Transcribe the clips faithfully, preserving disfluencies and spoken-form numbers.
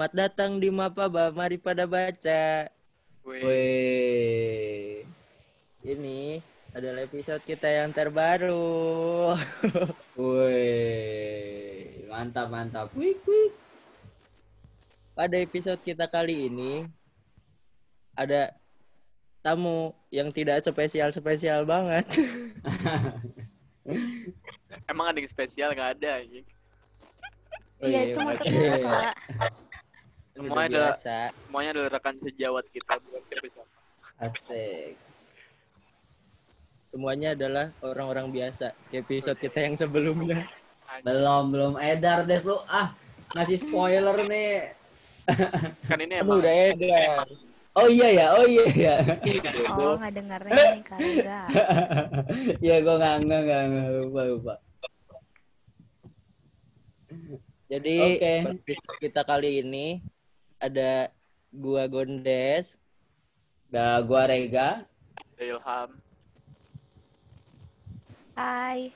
Selamat datang di Mapaba, mari pada baca. Wih. Ini adalah episode kita yang terbaru. Wih. Mantap, mantap. Wih, wih. Pada episode kita kali ini ada tamu yang tidak spesial-spesial banget. Emang ada yang spesial? Gak ada, anjing. Iya, cuma kita. Semuanya adalah semuanya adalah rekan sejawat kita, bukan siapa-siapa. Asik. Semuanya adalah orang-orang biasa. Episode kita yang sebelumnya. Belum, belum edar deh lu. Ah, ngasih spoiler nih. Kan ini emang udah edar. Oh iya ya, oh iya ya. Oh, enggak dengerin nih kagak. Ya gua enggak enggak enggak lupa lupa. Jadi okay. Kita kali ini ada gua Gondes, ada gua Rega, ada Ilham. Hai.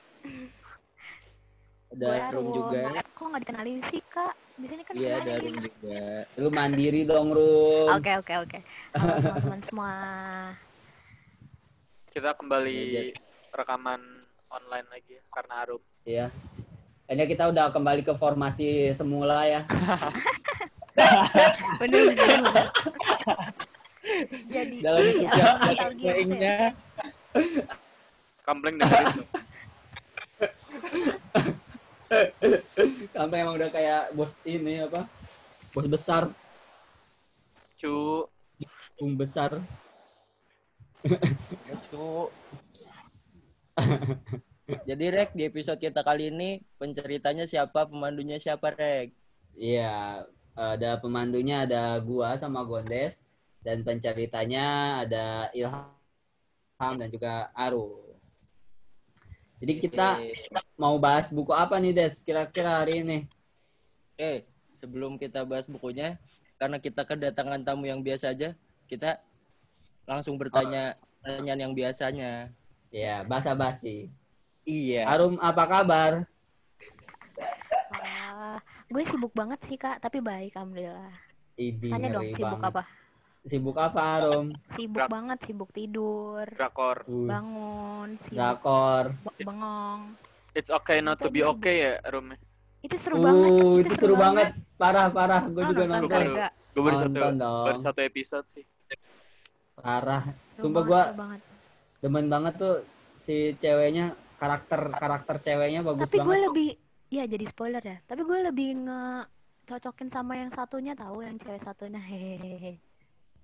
Ada Rum juga. Kok nggak dikenalin sih kak? Di sini kan. Iya ada Rum juga. Lu mandiri dong Rum. Oke oke oke. Teman-teman semua. Kita kembali rekaman online lagi karena Arum. Iya. Akhirnya kita udah kembali ke formasi semula ya. Bener bener. Jadi dalam setiap gamblingnya, gambling dengerin tuh. Gambling emang udah kayak bos ini apa? Bos besar. Cu, bung besar. Cu. Jadi Rek, di episode kita kali ini penceritanya siapa, pemandunya siapa Rek? Iya, ada pemandunya ada gua sama Gondes dan penceritanya ada Ilham dan juga Aru. Jadi kita Oke. mau bahas buku apa nih Des kira-kira hari ini? Eh, sebelum kita bahas bukunya, karena kita kedatangan tamu yang biasa aja, kita langsung bertanya oh. pertanyaan yang biasanya. Iya, basa-basi. Iya. Arum, apa kabar? Uh, gue sibuk banget sih kak, tapi baik alhamdulillah. Idi, tanya dong sibuk banget. Apa? Sibuk apa Arum? Sibuk Drak- banget, sibuk tidur. Drakor. Bangun. Sibuk. Drakor. Bengong. It's okay not itu to be okay ya Arum. Itu seru uh, banget. Itu seru, seru banget. banget. Parah parah, gue oh, juga nonton. nonton. Gue baru satu, baru satu episode sih. Parah. Sumpah gue demen banget tuh si ceweknya. Karakter-karakter ceweknya bagus tapi banget. Tapi gue lebih, ya jadi spoiler ya. Tapi gue lebih ngecocokin sama yang satunya tahu yang cewek satunya. Hehehe.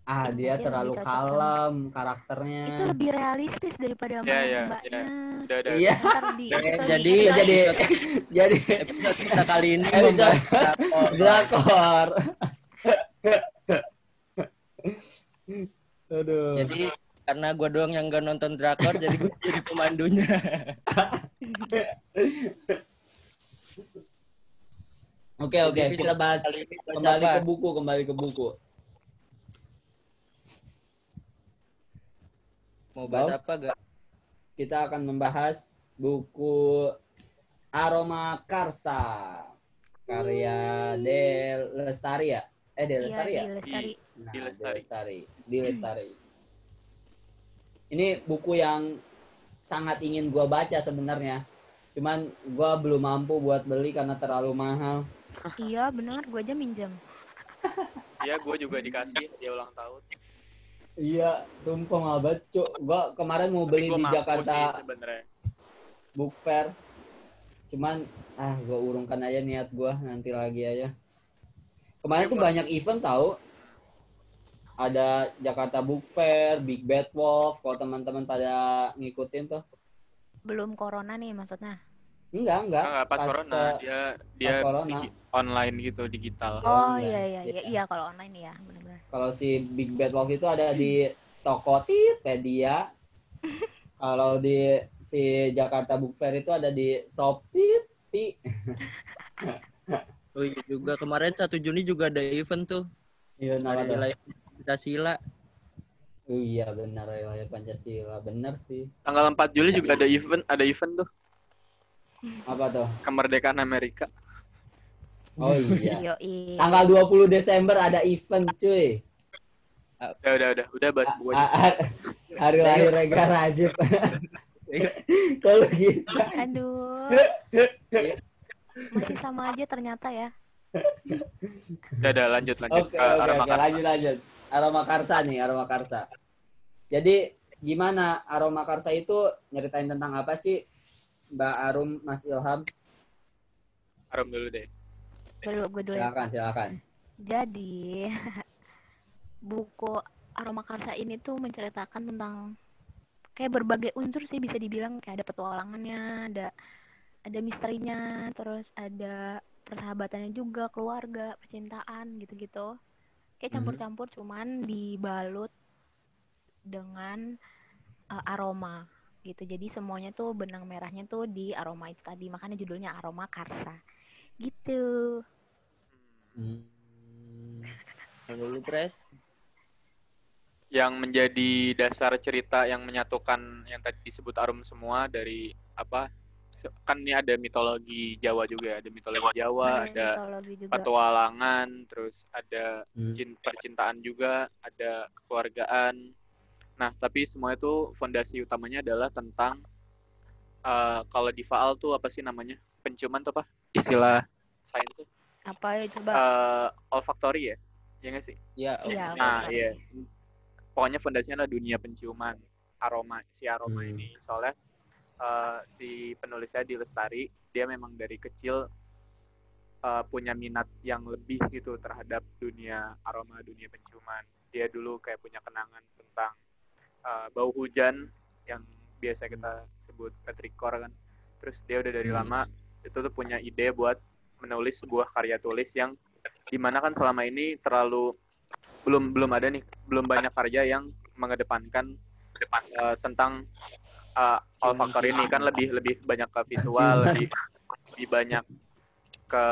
Ah eh, dia, dia terlalu kalem sama karakternya. Itu lebih realistis daripada yeah, mbak yeah, mbaknya. Iya. Yeah. Yeah. Jadi jadi jadi kita kali ini membahas drakor. Aduh. Jadi karena gue doang yang gak nonton drakor, jadi gue jadi pemandunya. Oke, oke. Okay, okay. Kita bahas kembali ke buku, kembali ke buku. Mau bahas apa gak? Kita akan membahas buku Aroma Karsa. Karya Del Lestari ya? Eh, Del Lestari ya? Iya, nah, Del Lestari. Del Lestari. Ini buku yang sangat ingin gue baca sebenarnya. Cuman gue belum mampu buat beli karena terlalu mahal. Iya benar, gue aja minjem. Iya, gue juga dikasih dia ulang tahun. Iya, sumpah mahal banget, Cuk. Gue kemarin mau beli di Jakarta Book Fair. Cuman, ah gue urungkan aja niat gue, nanti lagi aja. Kemarin ya, tuh gua... banyak event tau. Ada Jakarta Book Fair, Big Bad Wolf, kalau teman-teman pada ngikutin tuh. Belum corona nih maksudnya? Enggak, enggak. Enggak, pas, pas corona dia dia corona. Di, online gitu, digital. Oh, oh iya iya iya, iya kalau online ya, benar-benar. Kalau si Big Bad Wolf itu ada di Tokopedia. Kalau di si Jakarta Book Fair itu ada di Shopee. Oh iya juga, kemarin satu Juni juga ada event tuh. Iya, namanya Pancasila. Oh iya benar ya Pancasila, benar sih. Tanggal empat Juli juga ada event, ada event tuh. Apa tuh? Kemerdekaan Amerika. Oh iya. Tanggal dua puluh Desember ada event, cuy. Udah, udah, udah. Udah bahas buku aja. Hari lahirnya Kak Rajib. Kalau gitu. Aduh. Masih sama aja ternyata ya. Udah, udah. Lanjut, lanjut. Oke, oke. Lanjut, lanjut. Aroma Karsa nih, Aroma Karsa. Jadi gimana Aroma Karsa itu nyeritain tentang apa sih? Mbak Arum, Mas Ilham. Arum dulu deh. Dulu, gue dulu. Silakan, silakan. Jadi buku Aroma Karsa ini tuh menceritakan tentang kayak berbagai unsur sih, bisa dibilang kayak ada petualangannya, ada ada misterinya, terus ada persahabatannya juga, keluarga, percintaan, gitu-gitu. Kayak campur-campur, mm-hmm. cuman dibalut dengan uh, aroma gitu. Jadi semuanya tuh benang merahnya tuh di aroma itu tadi. Makanya judulnya Aroma Karsa. Gitu. Hmm. Lalu Pres, yang menjadi dasar cerita yang menyatukan yang tadi disebut arum semua dari apa? Kan ini ada mitologi Jawa juga, ada mitologi Jawa, ada, mitologi ada petualangan, terus ada hmm. percintaan juga, ada kekeluargaan. Nah, tapi semua itu fondasi utamanya adalah tentang uh, kalau di Faal tuh apa sih namanya? Penciuman tuh apa? Istilah sains tuh. Apa ya coba? Uh, olfactory ya? Iya nggak sih? Iya. Yeah, okay. Nah, iya. Yeah. Pokoknya fondasinya adalah dunia penciuman, aroma, si aroma hmm. ini. Soalnya uh, si penulisnya di Lestari, dia memang dari kecil uh, punya minat yang lebih gitu terhadap dunia aroma, dunia penciuman. Dia dulu kayak punya kenangan tentang uh, bau hujan yang biasa kita sebut petrikor kan. Terus dia udah dari lama itu tuh punya ide buat menulis sebuah karya tulis yang dimana kan selama ini terlalu belum belum ada nih belum banyak karya yang mengedepankan uh, tentang uh, olfaktori ini kan lebih lebih banyak ke visual, lebih lebih banyak ke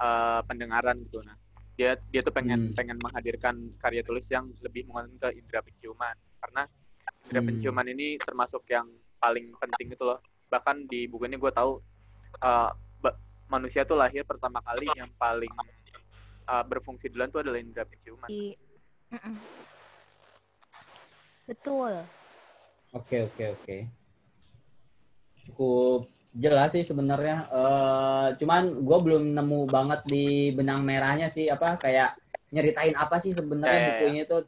uh, pendengaran gitu. Nah dia dia tuh pengen hmm. pengen menghadirkan karya tulis yang lebih mengenai ke indera penciuman karena indera hmm. penciuman ini termasuk yang paling penting gitu loh. Bahkan di buku ini gue tahu uh, ba- manusia tuh lahir pertama kali yang paling uh, berfungsi duluan tuh adalah indera penciuman. I- Betul. Oke oke oke. Cukup jelas sih sebenarnya. Uh, cuman gue belum nemu banget di benang merahnya sih apa kayak nyeritain apa sih sebenarnya eh, bukunya itu.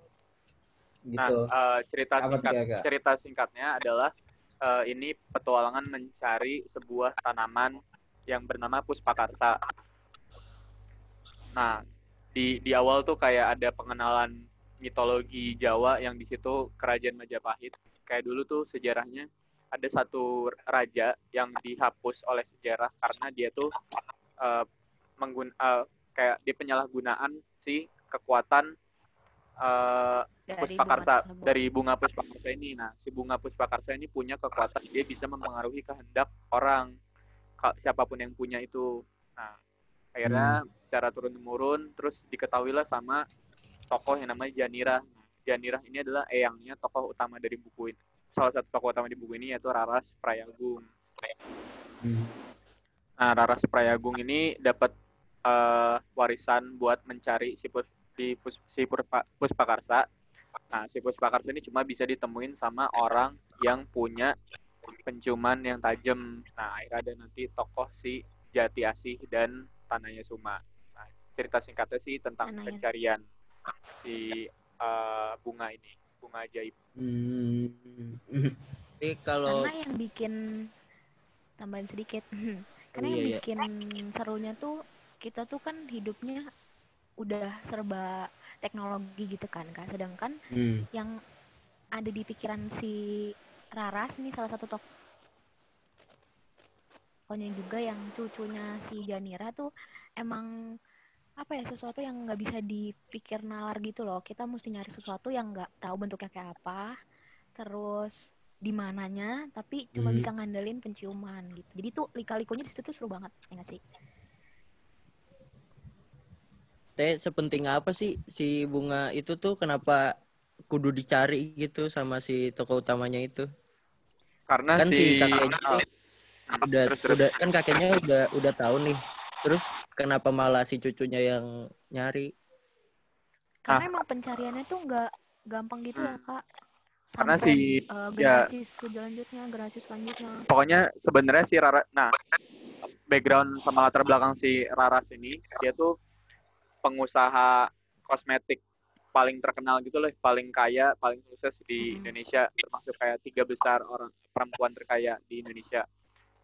Gitu. Nah, uh, cerita singkat, cerita singkatnya adalah Uh, ini petualangan mencari sebuah tanaman yang bernama Puspakarsa. Nah, di di awal tuh kayak ada pengenalan mitologi Jawa yang di situ Kerajaan Majapahit. Kayak dulu tuh sejarahnya ada satu raja yang dihapus oleh sejarah karena dia tuh uh, menggun uh, kayak dia penyalahgunaan si kekuatan Uh, Puspakarsa dari bunga Puspakarsa ini. Nah, si bunga Puspakarsa ini punya kekuatan, dia bisa mempengaruhi kehendak orang siapapun yang punya itu. Nah, akhirnya hmm. secara turun-temurun terus diketahuilah sama tokoh yang namanya Janirah. Janirah ini adalah eyangnya tokoh utama dari buku ini. Salah satu tokoh utama di buku ini yaitu Raras Prayagung. Hmm. Nah, Raras Prayagung ini dapat uh, warisan buat mencari si Puspakarsa di si Puspakarsa. Nah, si Puspakarsa ini cuma bisa ditemuin sama orang yang punya penciuman yang tajam. Nah, akhirnya ada nanti tokoh si Jati Asih dan Tanaya Suma. Nah, cerita singkatnya sih tentang Tanaya. Pencarian si uh, bunga ini, bunga ajaib. Hmm. Tapi kalau karena yang bikin tambahan sedikit, karena oh, iya, yang bikin iya. serunya tuh kita tuh kan hidupnya udah serba teknologi gitu kan kak, sedangkan hmm. yang ada di pikiran si Raras nih salah satu tokohnya juga yang cucunya si Janira tuh emang apa ya sesuatu yang nggak bisa dipikir nalar gitu loh. Kita mesti nyari sesuatu yang nggak tahu bentuknya kayak apa, terus di mananya, tapi cuma hmm. bisa ngandelin penciuman gitu. Jadi tuh lika-likunya di situ seru banget, nggak sih? Sepenting apa sih si bunga itu tuh, kenapa kudu dicari gitu sama si tokoh utamanya itu? Karena kan si, si kakeknya uh, udah terus, udah terus. Kan kakeknya udah udah tahu nih. Terus Kenapa malah si cucunya yang nyari? Karena ah. emang pencariannya tuh nggak gampang gitu ya, Kak. Sampai, karena si uh, generasi ya, selanjutnya, generasi selanjutnya. Pokoknya sebenarnya si Rara, nah background sama latar belakang si Raras ini, dia tuh pengusaha kosmetik paling terkenal gitu loh, paling kaya, paling sukses di hmm. Indonesia, termasuk kayak tiga besar orang perempuan terkaya di Indonesia.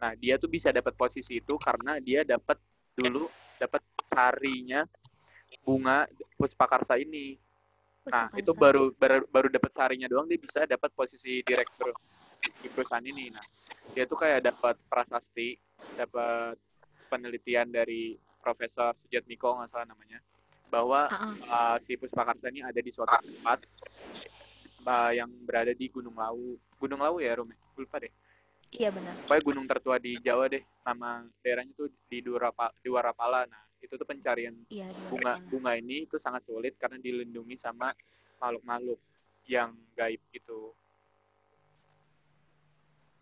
Nah, dia tuh bisa dapat posisi itu karena dia dapat dulu dapat sarinya bunga Puspakarsa ini. Nah, Puspakarsa. Itu baru baru, baru dapat sarinya doang dia bisa dapat posisi direktur di perusahaan ini. Nah, dia tuh kayak dapat prasasti, dapat penelitian dari Profesor Sujatmiko nggak salah namanya, bahwa uh-uh. uh, si Puspakarsa ini ada di suatu tempat uh, yang berada di Gunung Lawu. Gunung Lawu ya, Rumi? Lupa deh. Iya benar. Pokoknya gunung tertua di Jawa deh, nama daerahnya tuh di Durapa, di Warapala. Nah, itu tuh pencarian iya, bunga benar. bunga ini itu sangat sulit karena dilindungi sama makhluk-makhluk yang gaib gitu.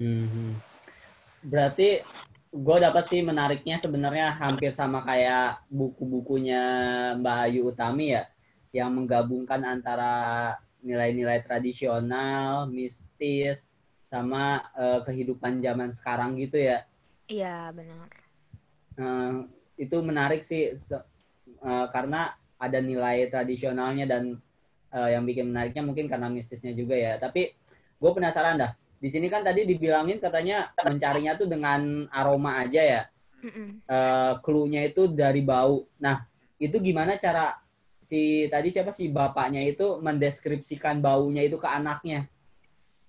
Hmm. Berarti gue dapat sih menariknya sebenarnya hampir sama kayak buku-bukunya Mbak Ayu Utami ya, yang menggabungkan antara nilai-nilai tradisional, mistis, sama uh, kehidupan zaman sekarang gitu ya. Iya, benar. Uh, itu menarik sih uh, karena ada nilai tradisionalnya dan uh, yang bikin menariknya mungkin karena mistisnya juga ya. Tapi gue penasaran dah. Di sini kan tadi dibilangin katanya mencarinya tuh dengan aroma aja ya. Uh, clue-nya itu dari bau. Nah, itu gimana cara si tadi siapa si bapaknya itu mendeskripsikan baunya itu ke anaknya?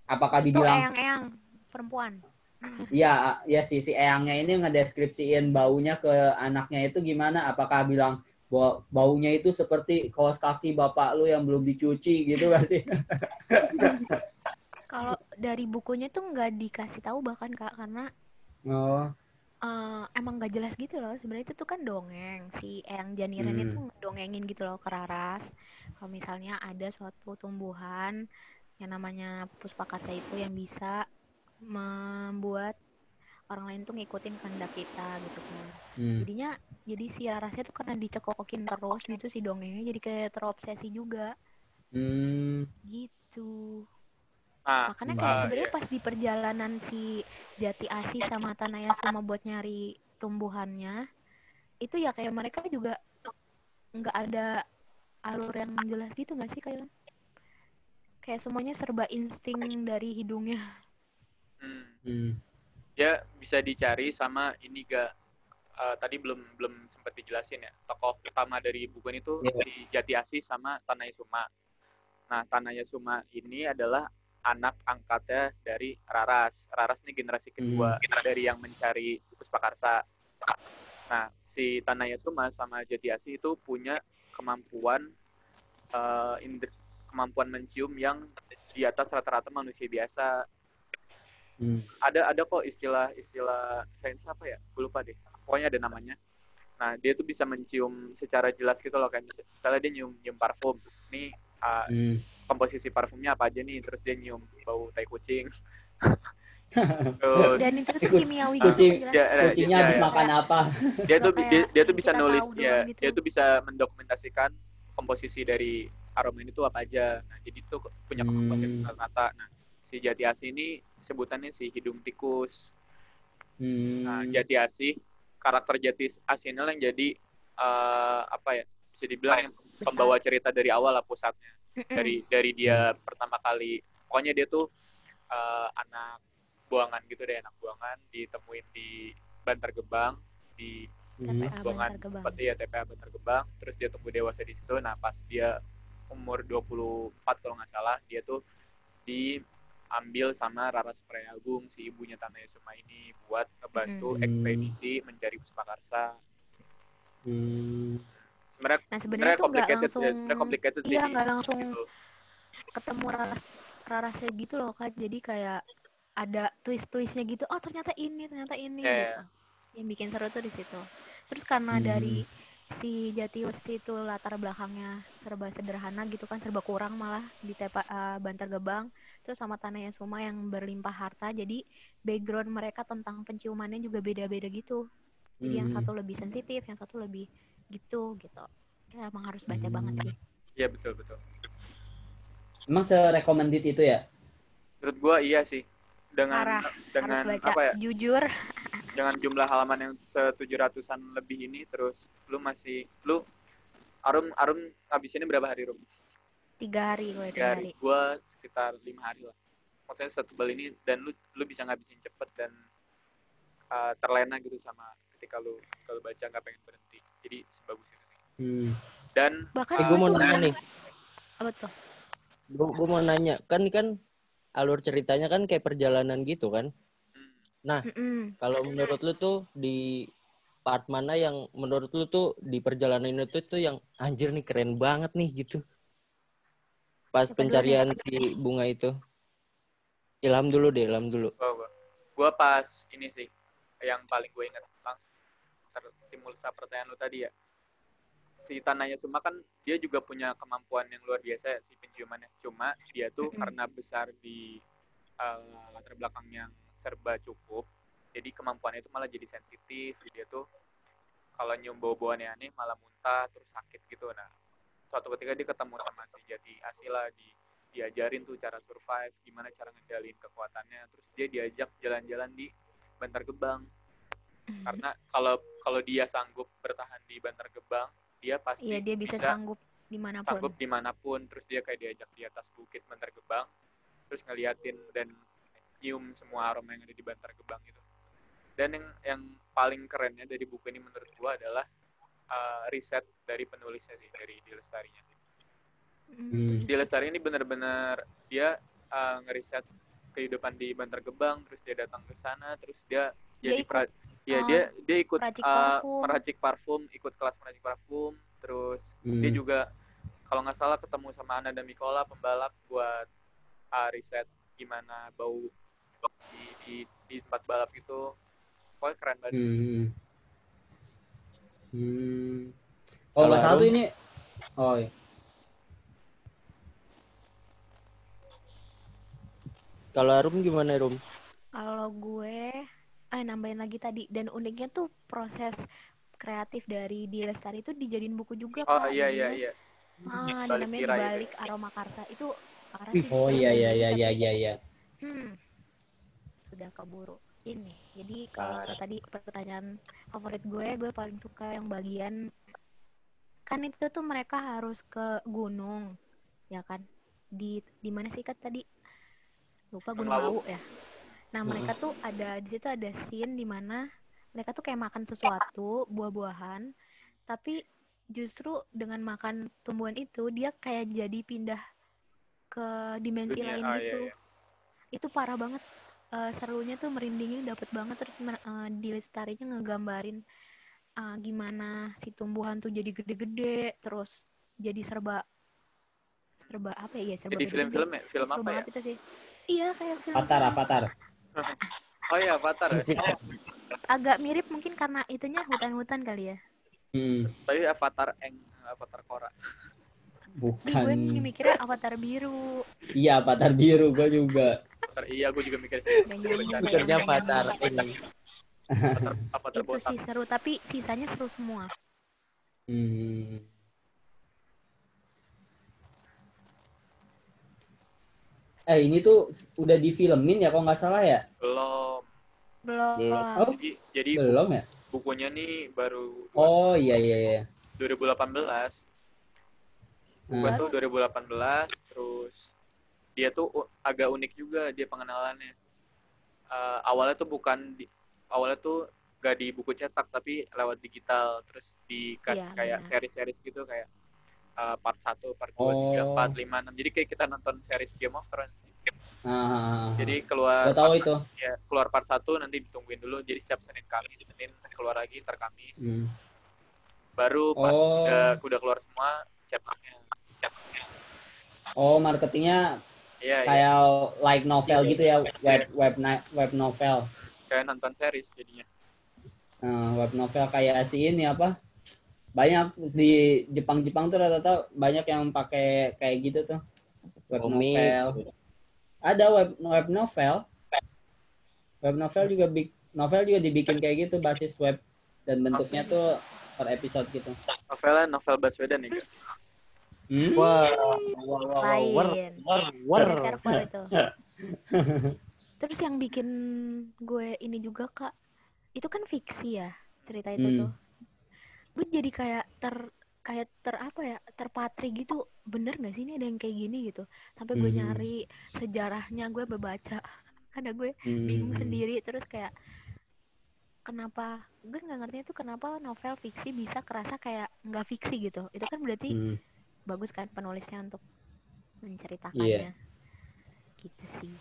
Apakah dibilang eyang-eyang perempuan? Iya, ya si si eyangnya ini ngedeskripsiin baunya ke anaknya itu gimana? Apakah bilang bahwa baunya itu seperti kaos kaki bapak lu yang belum dicuci gitu gak sih? Kalau dari bukunya tuh nggak dikasih tahu bahkan Kak, karena oh. uh, emang nggak jelas gitu loh. Sebenarnya itu tuh kan dongeng si eyang Janiran hmm. itu dongengin gitu loh ke Raras. Kalau misalnya ada suatu tumbuhan yang namanya Puspakarsa itu yang bisa membuat orang lain tuh ngikutin kehendak kita gitu kan. Hmm. Jadinya jadi si Rarasnya tuh karena dicekokokin terus gitu si dongengnya jadi kayak terobsesi juga. Hmm. Gitu. Ah, Makanya kayak ah, sebenarnya iya. pas di perjalanan si Jati Asih sama Tanayasuma buat nyari tumbuhannya itu ya kayak mereka juga nggak ada alur yang jelas gitu nggak sih kayak? Kayak semuanya serba insting dari hidungnya. Hmm. Hmm. Ya bisa dicari sama ini gak uh, tadi belum belum sempat dijelasin ya. Tokoh utama dari buku ini tuh yeah. si Jati Asih sama Tanayasuma. Nah Tanayasuma ini adalah anak angkatnya dari Raras. Raras ini generasi kedua hmm. dari yang mencari Puspakarsa. Nah si Tanayasuma sama Jati Asih itu punya kemampuan uh, indri kemampuan mencium yang di atas rata-rata manusia biasa. Hmm. Ada ada kok istilah-istilah sains apa ya? Gue lupa deh. Pokoknya ada namanya. Nah, dia tuh bisa mencium secara jelas gitu loh. Kayak misalnya dia nyium, nyium parfum. Nih uh, hmm. komposisi parfumnya apa aja nih? Terus dia nyium bau tai kucing. Terus, dan itu tuh kimiawi gitu. Kucing, ya, kucingnya habis ya, makan ya. apa? Dia tuh dia, dia tuh bisa nulis ya. Gitu. Dia tuh bisa mendokumentasikan komposisi dari aroma ini tuh apa aja. Nah, jadi tuh punya kemampuan kata-kata. Nah, si Jati Asih ini sebutannya si hidung tikus. Hmm. Nah, Jati Asih, karakter Jati Asih ini yang jadi uh, apa ya? Bisa dibilang pembawa cerita dari awal lah pusatnya. Dari dari dia pertama kali. Pokoknya dia tuh uh, anak buangan gitu deh, anak buangan ditemuin di Bantar Gebang di T P A buangan seperti ya T P A Bantar Gebang. Terus dia tumbuh dewasa di situ. Nah, pas dia umur dua puluh empat kalau nggak salah, dia tuh diambil sama Raras Preagung, si ibunya Tanayasuma ini, buat ngebantu hmm. ekspedisi mencari Puspakarsa. Hmm. Sebenarnya, nah, sebenarnya tuh nggak langsung, iya nggak langsung gitu. Ketemu Raras, Rarasnya gitu loh Kak, jadi kayak ada twist-twistnya gitu, oh ternyata ini, ternyata ini. Yeah. Gitu. Yang bikin seru tuh di situ. Terus karena hmm. dari si Jati Asih itu latar belakangnya serba sederhana gitu kan, serba kurang malah di T P A uh, Bantar Gebang. Terus sama Tanayasuma yang berlimpah harta, jadi background mereka tentang penciumannya juga beda-beda gitu. Jadi hmm. yang satu lebih sensitif, yang satu lebih gitu gitu. Ya, emang harus baca hmm. banget sih. Iya betul betul. Emang se-recommended itu ya? Menurut gua iya sih. Dengan Parah. dengan apa ya? Jujur. Dengan jumlah halaman yang tujuh ratusan lebih ini, terus lu masih lu Arum Arum habis ini berapa hari, Rum? Tiga hari gue. Tiga hari. Gue sekitar lima hari lah. Maksudnya satu bel ini, dan lu lu bisa ngabisin cepet dan uh, terlena gitu sama ketika lu kalau baca nggak pengen berhenti. Jadi sebagus itu. Hmm. Dan bahkan uh, gue mau nanya nih. Apa tuh? Gue gue mau nanya, kan kan alur ceritanya kan kayak perjalanan gitu kan? Hmm. Nah, mm-mm. kalau menurut lu tuh di part mana yang menurut lu tuh di perjalanan itu tuh yang anjir nih keren banget nih gitu. Pas Apa pencarian dulu, si bunga itu. Ilham dulu deh, Ilham dulu. Oh, gua. gua pas ini sih yang paling gue ingat langsung stimulus pertanyaan lu tadi ya. Si Tanahnya Suma kan dia juga punya kemampuan yang luar biasa ya, si penciumannya. Cuma dia tuh mm-hmm. karena besar di uh, latar belakang yang serba cukup. Jadi kemampuannya itu malah jadi sensitif, dia tuh kalau nyium bau-bauan yang aneh malah muntah terus sakit gitu. Nah, suatu ketika dia ketemu sama si Jati Asila, di diajarin tuh cara survive, gimana cara ngendaliin kekuatannya. Terus dia diajak jalan-jalan di Bantar Gebang. Karena kalau kalau dia sanggup bertahan di Bantar Gebang, dia pasti Iya, dia bisa, bisa sanggup dimanapun. Sanggup dimanapun. Terus dia kayak diajak di atas bukit Bantar Gebang, terus ngeliatin dan nyium semua aroma yang ada di Bantar Gebang gitu. Dan yang yang paling kerennya dari buku ini menurut gua adalah uh, riset dari penulisnya sih, dari Di Lestarinya. Hmm. Di Lestari ini benar-benar dia uh, ngeriset kehidupan di Bantar Gebang, terus dia datang ke sana, terus dia jadi dia pra, ya uh, dia dia ikut meracik uh, parfum. parfum, ikut kelas meracik parfum, terus hmm. dia juga kalau nggak salah ketemu sama Anna dan Mikola pembalap buat uh, riset gimana bau di di, di tempat balap itu. Pokoknya keren banget. Hmm. Hmm. Oh, kalau satu ini. Oh. Iya. Kalau Arum gimana, Arum? Kalau gue eh nambahin lagi tadi, dan uniknya tuh proses kreatif dari Di Lestari itu dijadiin buku juga. Oh, iya iya iya. Ah, namanya Balik Aroma Karsa itu parah sih. Oh iya iya iya iya iya iya. Hmm. Sudah keburu. Ini, jadi kalau tadi pertanyaan favorit gue, gue paling suka yang bagian kan itu tuh mereka harus ke gunung, ya kan? Di di mana sih Kat tadi? Lupa, Gunung Lawu ya. Nah mereka tuh ada di situ ada scene di mana mereka tuh kayak makan sesuatu buah-buahan, tapi justru dengan makan tumbuhan itu dia kayak jadi pindah ke dimensi dunia lain gitu. Ya, ya. Itu parah banget. Uh, serunya tuh merindingnya dapet banget. Terus uh, Di Lestarinya ngegambarin uh, gimana si tumbuhan tuh jadi gede-gede, terus jadi serba serba apa ya, serba jadi film-film ya? Film apa ya? Itu sih. Iya kayak film Avatar, Avatar. Oh iya, Avatar ya. Agak mirip mungkin karena itunya hutan-hutan kali ya. Hmm. Tapi Avatar Eng, Avatar Korra. Bukan. Gue mikirnya Avatar biru. Iya, Avatar biru gua juga. Iya, aku juga mikir mikirnya Avatar ini. Avatar itu sih seru, tapi sisanya seru semua. Hmm. Eh ini tuh udah difilmin ya, kalau nggak salah ya? Belum. Belum. Oh, jadi, jadi belum ya? Bukunya nih baru. Oh iya iya iya. dua ribu delapan belas. Buku nah. tuh dua ribu delapan belas, terus dia tuh agak unik juga dia pengenalannya. Uh, awalnya tuh bukan di, awalnya tuh gak di buku cetak tapi lewat digital, terus dikasih ya, kayak ya. series-series gitu kayak uh, part satu, part dua, oh. tiga, part lima, enam. Jadi kayak kita nonton series Game of Thrones. Ah. Jadi keluar part, itu. Ya, keluar part satu nanti ditungguin dulu. Jadi setiap Senin Kamis, Senin keluar lagi ter Kamis. Hmm. Baru pas oh. udah, udah keluar semua cetaknya. cetaknya. Oh, marketingnya Ya, kayak ya. like novel ya, gitu ya, ya. web web web novel. Kayak nonton series jadinya. Uh, web novel kayak si ini apa? Banyak di Jepang-Jepang tuh rata-rata banyak yang pakai kayak gitu tuh. Web Komik. novel. Ada web web novel. Web novel juga big novel juga dibikin kayak gitu basis web dan bentuknya tuh per episode gitu. Novelnya novel Baswedan ya guys. Hmm? Wah, wah, wah, war, war, war. Terus yang bikin gue ini juga kak, itu kan fiksi ya cerita itu hmm. tuh. Gue jadi kayak ter, kayak ter apa ya, terpatri gitu. Bener nggak sih ini ada yang kayak gini gitu? Sampai gue hmm. nyari sejarahnya, gue membaca. Karena gue hmm. bingung sendiri terus kayak. Kenapa gue nggak ngerti itu kenapa novel fiksi bisa kerasa kayak nggak fiksi gitu? Itu kan berarti hmm. bagus kan penulisnya untuk menceritakannya. Yeah. Gitu sih.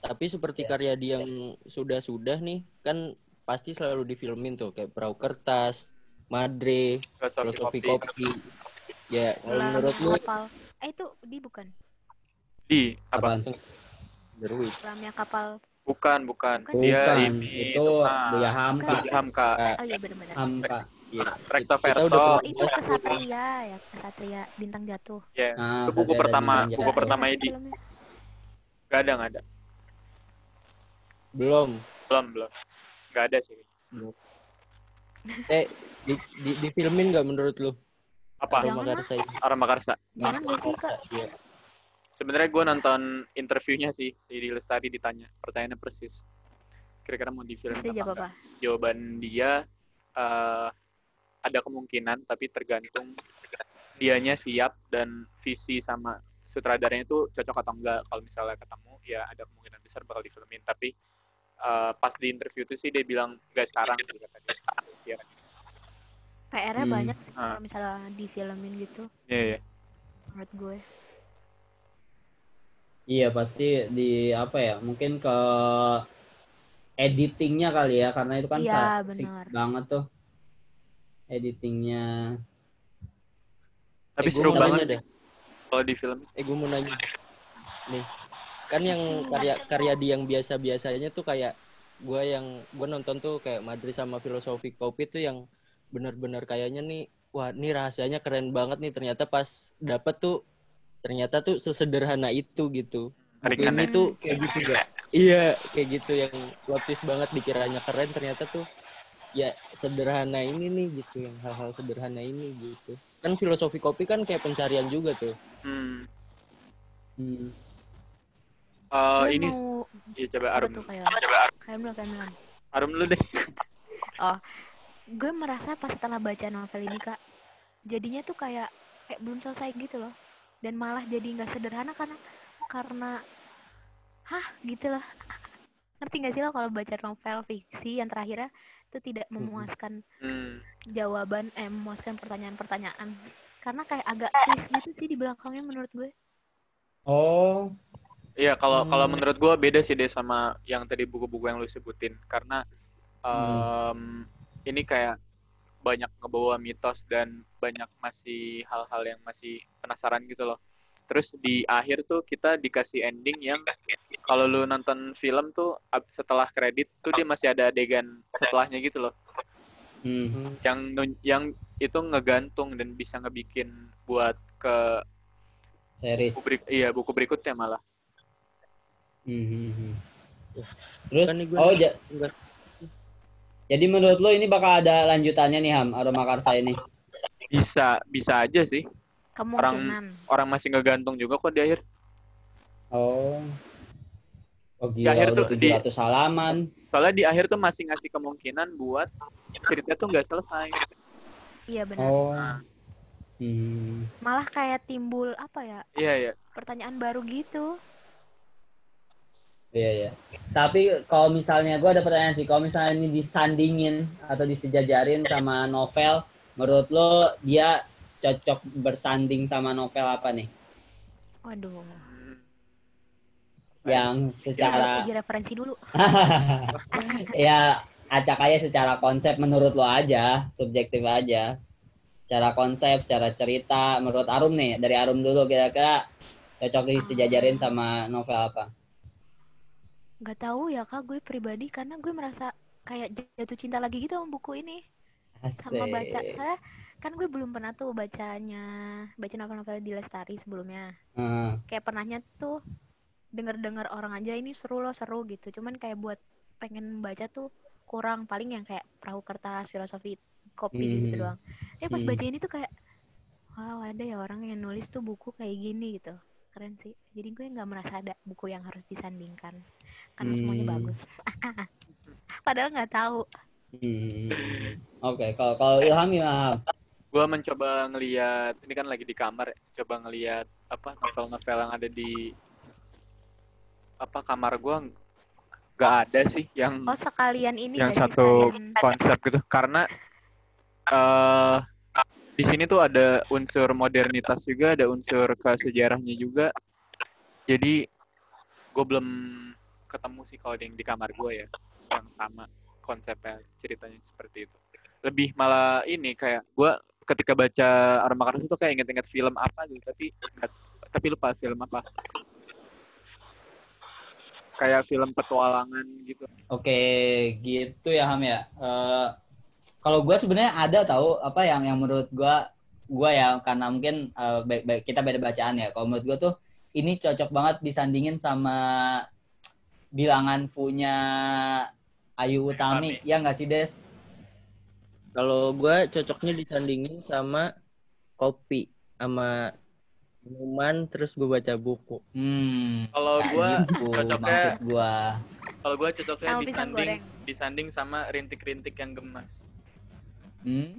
Tapi seperti karya dia yang sudah-sudah nih kan pasti selalu difilmin tuh kayak Perahu Kertas, Madre, Filosofi Kopi. Ya, kalau menurut lu eh itu di bukan? Di apa? Deruit. Ramya kapal. Bukan, bukan. Bukan. Dia bukan. Ini itu Buya Hamka. Buya Hamka. Oh iya benar-benar. Hamka. Iya. Rekto Verso. Itu Kesatria ya, Kesatria Bintang Jatuh. Iya. Yeah. Nah, itu buku pertama, buku jatuh. Pertama Edi. Enggak ada, enggak ada. Belum. Belum, belum. Enggak ada sih. Belum. Eh, di, di, di filmin enggak menurut lu? Apa? Armakarsa itu. Armakarsa. Mana sih, Kak? Iya. Sebenarnya gue nonton interviewnya sih, di Lestari ditanya, pertanyaannya persis. Kira-kira mau difilmin apa enggak? Apa? Jawaban dia, uh, ada kemungkinan, tapi tergantung dianya siap dan visi sama sutradaranya itu cocok atau enggak. Kalau misalnya ketemu, ya ada kemungkinan besar bakal difilmin. Tapi uh, pas di interview itu sih dia bilang, enggak sekarang. Dia kata dia siap. P R-nya hmm. banyak sih kalau uh. misalnya difilmin gitu. Iya, yeah, iya. Yeah. Menurut gue. Iya pasti di apa ya mungkin ke editingnya kali ya karena itu kan ya, sangat banget tuh editingnya. Tapi eh, seru banget deh kalau di film. Eh gue mau nanya nih kan yang karya karya dia yang biasa biasanya tuh kayak gue yang gue nonton tuh kayak Madrid sama Filosofi Kopi tuh yang benar-benar kayaknya nih wah ini rahasianya keren banget nih ternyata pas dapet tuh. Ternyata tuh sesederhana itu gitu. Ini tuh kayak gitu gak? Iya, kayak gitu yang praktis banget dikiranya keren ternyata tuh ya sederhana ini nih gitu yang hal-hal sederhana ini gitu. Kan Filosofi Kopi kan kayak pencarian juga tuh. Hmm. Hmm. Uh, ini mau... ya coba Arum. Tuh, kayak... Coba Arum. Kayak belum, kayak belum. Arum dulu deh. Oh. Gue merasa pas setelah baca novel ini, Kak, jadinya tuh kayak kayak belum selesai gitu loh. Dan malah jadi nggak sederhana karena karena hah gitu loh. Ngerti nggak sih lo kalau baca novel fiksi yang terakhirnya itu tidak memuaskan hmm. jawaban eh memuaskan pertanyaan-pertanyaan karena kayak agak twist gitu sih di belakangnya menurut gue. Oh iya kalau hmm. kalau menurut gue beda sih deh sama yang tadi buku-buku yang lu sebutin karena um, hmm. ini kayak banyak ngebawa mitos dan banyak masih hal-hal yang masih penasaran gitu loh. Terus di akhir tuh kita dikasih ending yang kalau lu nonton film tuh setelah kredit tuh dia masih ada adegan setelahnya gitu loh. Mm-hmm. Yang yang itu ngegantung dan bisa ngebikin buat ke series. Buku berik- iya buku berikutnya malah. Mm-hmm. Terus oh ya. Jadi menurut lo ini bakal ada lanjutannya nih Ham, Armakarsa ini? Bisa, bisa aja sih. Kemungkinan. Orang, orang masih ngegantung juga kok di akhir. Oh. Oh gila, di akhir udah tuh, tujuh ratus di, halaman. Soalnya di akhir tuh masih ngasih kemungkinan buat cerita tuh nggak selesai. Iya benar. Oh. Hmm. Malah kayak timbul apa ya? Iya, iya. Pertanyaan baru gitu. Iya, iya. Tapi kalau misalnya, gue ada pertanyaan sih, kalau misalnya ini disandingin atau disejajarin sama novel, menurut lo dia cocok bersanding sama novel apa nih? Waduh. Yang secara... Jadi referensi dulu. Ya, acak aja secara konsep menurut lo aja, subjektif aja. Secara konsep, secara cerita, menurut Arum nih, dari Arum dulu kira-kira cocok disejajarin sama novel apa? Gak tahu ya kak, gue pribadi karena gue merasa kayak jatuh cinta lagi gitu sama buku ini. Asik. Sama baca, saya kan gue belum pernah tuh bacanya, baca novel-novel di Lestari sebelumnya. Uh. Kayak pernahnya tuh denger-dengar orang aja ini seru loh, seru gitu. Cuman kayak buat pengen baca tuh kurang, paling yang kayak perahu kertas, filosofi, kopi hmm. gitu doang. Tapi pas hmm. baca ini tuh kayak, wow, ada ya orang yang nulis tuh buku kayak gini gitu. Keren sih. Jadi gue nggak merasa ada buku yang harus disandingkan karena hmm. semuanya bagus. Padahal nggak tahu. Hmm. Oke, okay. kalau kalau Ilham ya. Gue mencoba ngelihat, ini kan lagi di kamar, coba ngelihat apa novel-novel yang ada di apa kamar gue, nggak ada sih yang oh, sekalian ini yang satu sekalian konsep gitu. Karena uh, di sini tuh ada unsur modernitas juga, ada unsur kesejarahnya juga. Jadi gue belum ketemu sih kalau ada yang di kamar gue ya yang sama konsepnya, ceritanya seperti itu. Lebih malah ini kayak gue ketika baca Aroma Karsa itu kayak inget-inget film apa gitu, tapi tapi lupa film apa. Kayak film petualangan gitu. Oke, gitu ya Ham ya. Uh, kalau gue sebenarnya ada tahu apa yang yang menurut gue gue ya, karena mungkin uh, baik, baik, kita beda bacaan ya. Kalau menurut gue tuh ini cocok banget disandingin sama Bilangan Fu-nya Ayu Utami. Amin. Ya nggak sih Des? Kalau gue cocoknya disandingin sama kopi, sama minuman, terus gue baca buku. Hmm. Kalau gue cocoknya, kalau gue cocoknya disanding, disanding sama rintik-rintik yang gemas. Hmm.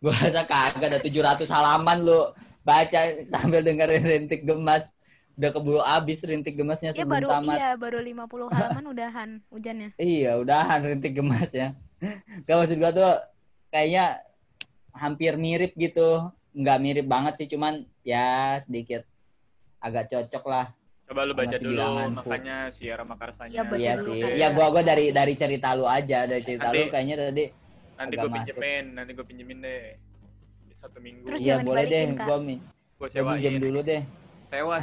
Gue rasa kagak ada tujuh ratus halaman lu baca sambil dengerin rintik gemas. Udah keburu abis rintik gemasnya ya, sebelum baru, tamat. Iya, baru lima puluh halaman udahan hujannya. Iya, udahan rintik gemas ya. Gak, maksud gue tuh kayaknya hampir mirip gitu. Nggak mirip banget sih, cuman ya sedikit agak cocok lah. Coba lu baca dulu, makanya si Aroma Karsanya. Iya ya, sih. Iya, gua gua dari dari cerita lu aja, dari cerita nanti, lu kayaknya tadi. Nanti gua pinjemin, masuk. nanti gua pinjemin deh. Satu minggu. Iya, boleh deh, kan? gua min. Gua pinjem dulu deh. Sewa.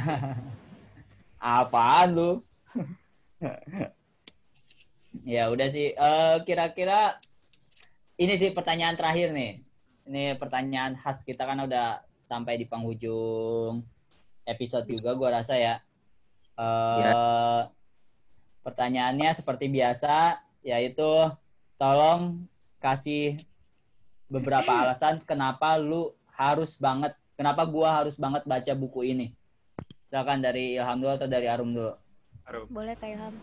Apaan lu? Ya udah sih. Uh, kira-kira ini sih pertanyaan terakhir nih. Ini pertanyaan khas kita kan udah sampai di penghujung episode juga gua rasa ya. Uh, ya. Pertanyaannya seperti biasa, yaitu tolong kasih beberapa alasan kenapa lu harus banget, kenapa gua harus banget baca buku ini. Silakan dari Ilham dulu atau dari Arum dulu. Arum. Boleh Kak Ilham.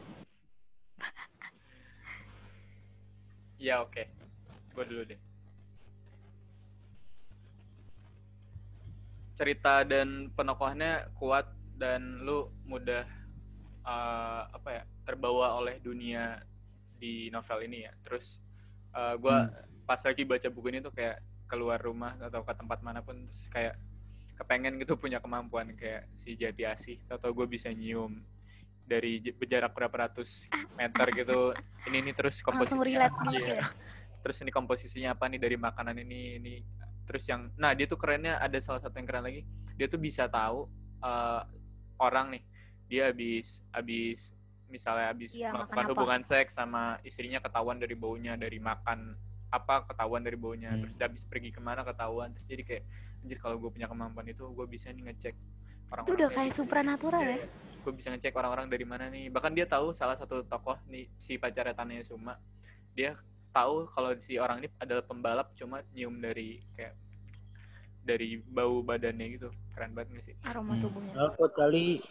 Ya oke, okay. Gue dulu deh. Cerita dan penokohnya kuat dan lu mudah uh, apa ya terbawa oleh dunia di novel ini ya. Terus uh, gue hmm. pas lagi baca buku ini tuh kayak keluar rumah atau ke tempat manapun terus kayak kepengen gitu punya kemampuan kayak si Jati Asih, atau gue bisa nyium dari jarak berapa ratus meter gitu. Ini ini terus komposisinya. Ya. Terus ini komposisinya apa nih dari makanan ini ini. Terus yang, nah dia tuh kerennya ada salah satu yang keren lagi. Dia tuh bisa tahu uh, orang nih. Dia habis habis misalnya habis ya, melakukan hubungan seks sama istrinya, ketahuan dari baunya, dari makan apa ketahuan dari baunya, hmm. terus habis pergi kemana ketahuan. Terus jadi kayak anjir, kalau gue punya kemampuan itu gue bisa nih ngecek orang-orang. Itu udah kayak supranatural ya. ya. Gue bisa ngecek orang-orang dari mana nih. Bahkan dia tahu salah satu tokoh nih, si pacarnya Tanaya Suma. Dia tahu kalau si orang ini adalah pembalap, cuma nyium dari kayak dari bau badannya gitu. Keren banget gak sih? Aroma tubuhnya. Alpot kali.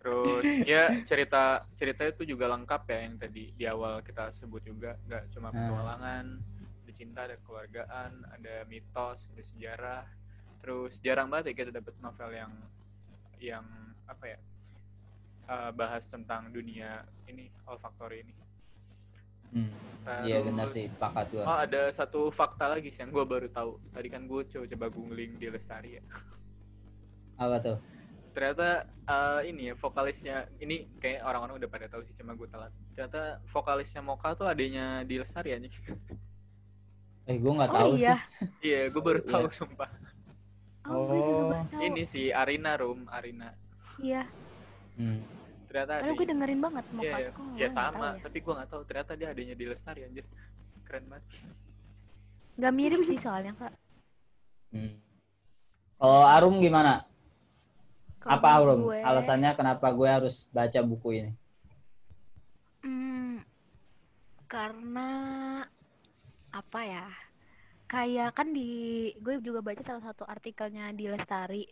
Terus ya cerita ceritanya itu juga lengkap ya, yang tadi di awal kita sebut juga, nggak cuma petualangan, ada cinta, ada keluargaan, ada mitos, ada sejarah. Terus jarang banget ya kita dapat novel yang yang apa ya uh, bahas tentang dunia ini olfaktori ini. Iya hmm. benar sih, sepakat gue. Oh ada satu fakta lagi sih yang gue baru tahu. Tadi kan gue coba googling di Lestari ya. Apa tuh? Ternyata uh, ini ya vokalisnya, ini kayak orang-orang udah pada tahu sih, cuma gue telat. Ternyata vokalisnya Mocha tuh adanya di Lestari ya. Eh gue nggak tahu oh, iya. sih. Iya gue baru tahu yeah. sumpah. Oh, gue juga baru tahu. Ini si Arina Rum Arina. Iya. Hmm. Ternyata. Kalau gue dengerin banget Mocha. Iya ya, sama, tapi gue nggak tahu ternyata dia adanya di Lestari anjir. Keren banget. Gak mirip sih soalnya Kak. Hmm. Oh Arum gimana? Apa Arum? Gue... Alasannya kenapa gue harus baca buku ini? Hmm, Karena apa ya? Kayak kan di gue juga baca salah satu artikelnya di Lestari.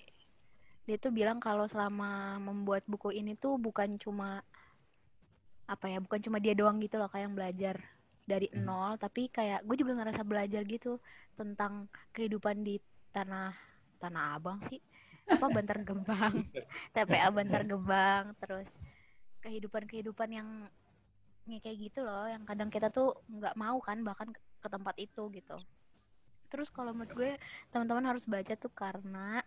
Dia tuh bilang kalau selama membuat buku ini tuh bukan cuma apa ya, bukan cuma dia doang gitu loh kayak yang belajar dari nol, tapi kayak gue juga ngerasa belajar gitu tentang kehidupan di tanah Tanah Abang sih. Apa Bantar Gebang. T P A Bantar Gebang, terus kehidupan-kehidupan yang kayak gitu loh, yang kadang kita tuh enggak mau kan bahkan ke tempat itu gitu. Terus kalau menurut gue teman-teman harus baca tuh karena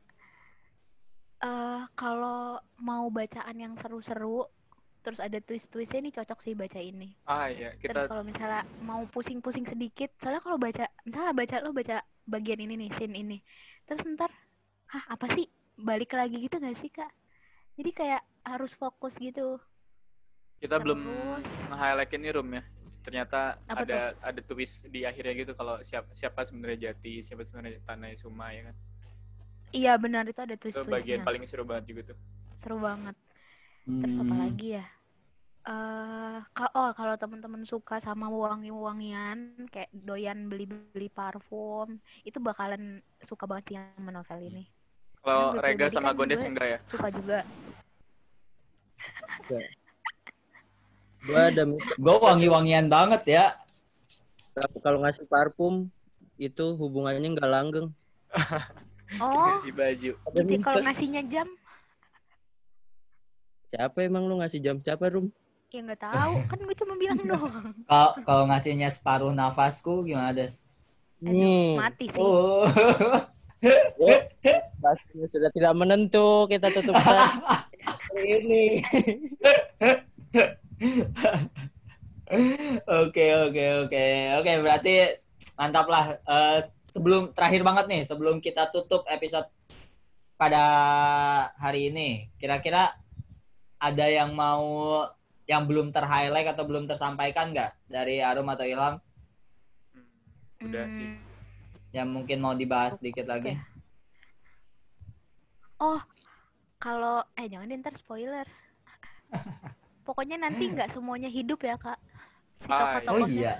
uh, kalau mau bacaan yang seru-seru terus ada twist-twistnya ini cocok sih baca ini. Ah iya, kita... Terus kalau misalnya mau pusing-pusing sedikit, soalnya kalau baca misalnya baca lo baca bagian ini nih, scene ini. Terus ntar, hah apa sih? Balik lagi gitu gak sih Kak? Jadi kayak harus fokus gitu. Kita terus... belum nge-highlight ini room ya. Ternyata apa ada tuh? Ada twist di akhirnya gitu kalau siapa siapa sebenarnya Jati, siapa sebenarnya Tanai Suma ya kan. Iya benar, itu ada twist-twistnya. Itu bagian paling seru banget juga tuh. Seru banget. Hmm. Terus apa lagi ya? Uh, oh, kalau teman-teman suka sama wangi-wangian kayak doyan beli-beli parfum, itu bakalan suka banget yang novel ini. Kalau nah, Rega sama kan Gondes enggak ya? Suka juga. Gue ada gue wangi-wangian banget ya. Kalau ngasih parfum itu hubungannya enggak langgeng. Oh. Baju. Jadi kalau ngasihnya jam? Siapa emang lu ngasih jam siapa, Rum? Ya nggak tahu, kan gue cuma bilang doang. Kalau kalau ngasihnya separuh nafasku gimana, Des? Hmm. Mati sih. Oh. Oh. Bahasanya sudah tidak menentu, kita tutup ini. Oke, oke, oke. Oke, berarti mantap lah. Uh, sebelum terakhir banget nih, sebelum kita tutup episode pada hari ini, kira-kira ada yang mau yang belum terhighlight atau belum tersampaikan nggak dari Arum atau Ilham? Udah sih. Yang mungkin mau dibahas sedikit lagi. Oh, kalau eh jangan deh, ntar spoiler. Pokoknya nanti nggak semuanya hidup ya kak. Si tokoh-tokohnya. Oh iya.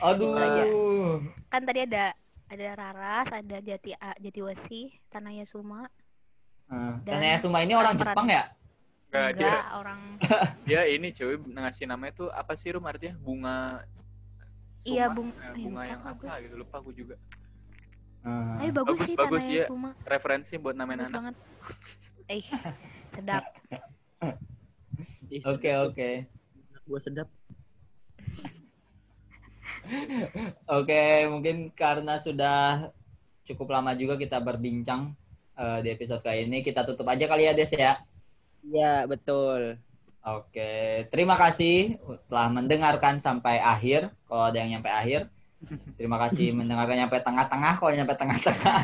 Aduh. Kan tadi ada ada Raras, ada Jati Jatiwesi, Tanaya Suma. Uh, Tanaya Suma ini orang Jepang ya? Enggak, dia orang dia ini cuy ngasih namanya tuh apa sih Rum artinya bunga Suma, iya bunga, eh, bunga yang apa bagus. Gitu lupa aku juga uh, ayo bagus, bagus sih bagus ya Suma. Referensi buat namain anak eh sedap oke oke gua sedap oke okay, mungkin karena sudah cukup lama juga kita berbincang uh, di episode kali ini kita tutup aja kali ya Des ya. Ya, betul. Oke, terima kasih telah mendengarkan sampai akhir. Kalau ada yang nyampe akhir, terima kasih mendengarkan nyampe tengah-tengah. Kalau nyampe tengah-tengah,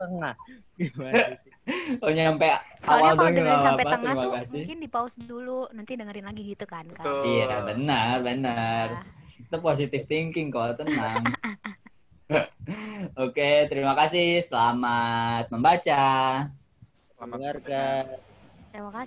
tengah. Kalau nyampe awal dulu sampai tengah tuh mungkin di pause dulu, nanti dengerin lagi gitu kan? Iya, benar, benar. Itu positive thinking kok, tenang. Oke, terima kasih. Selamat membaca. Selamat mendengarkan. Terima kasih.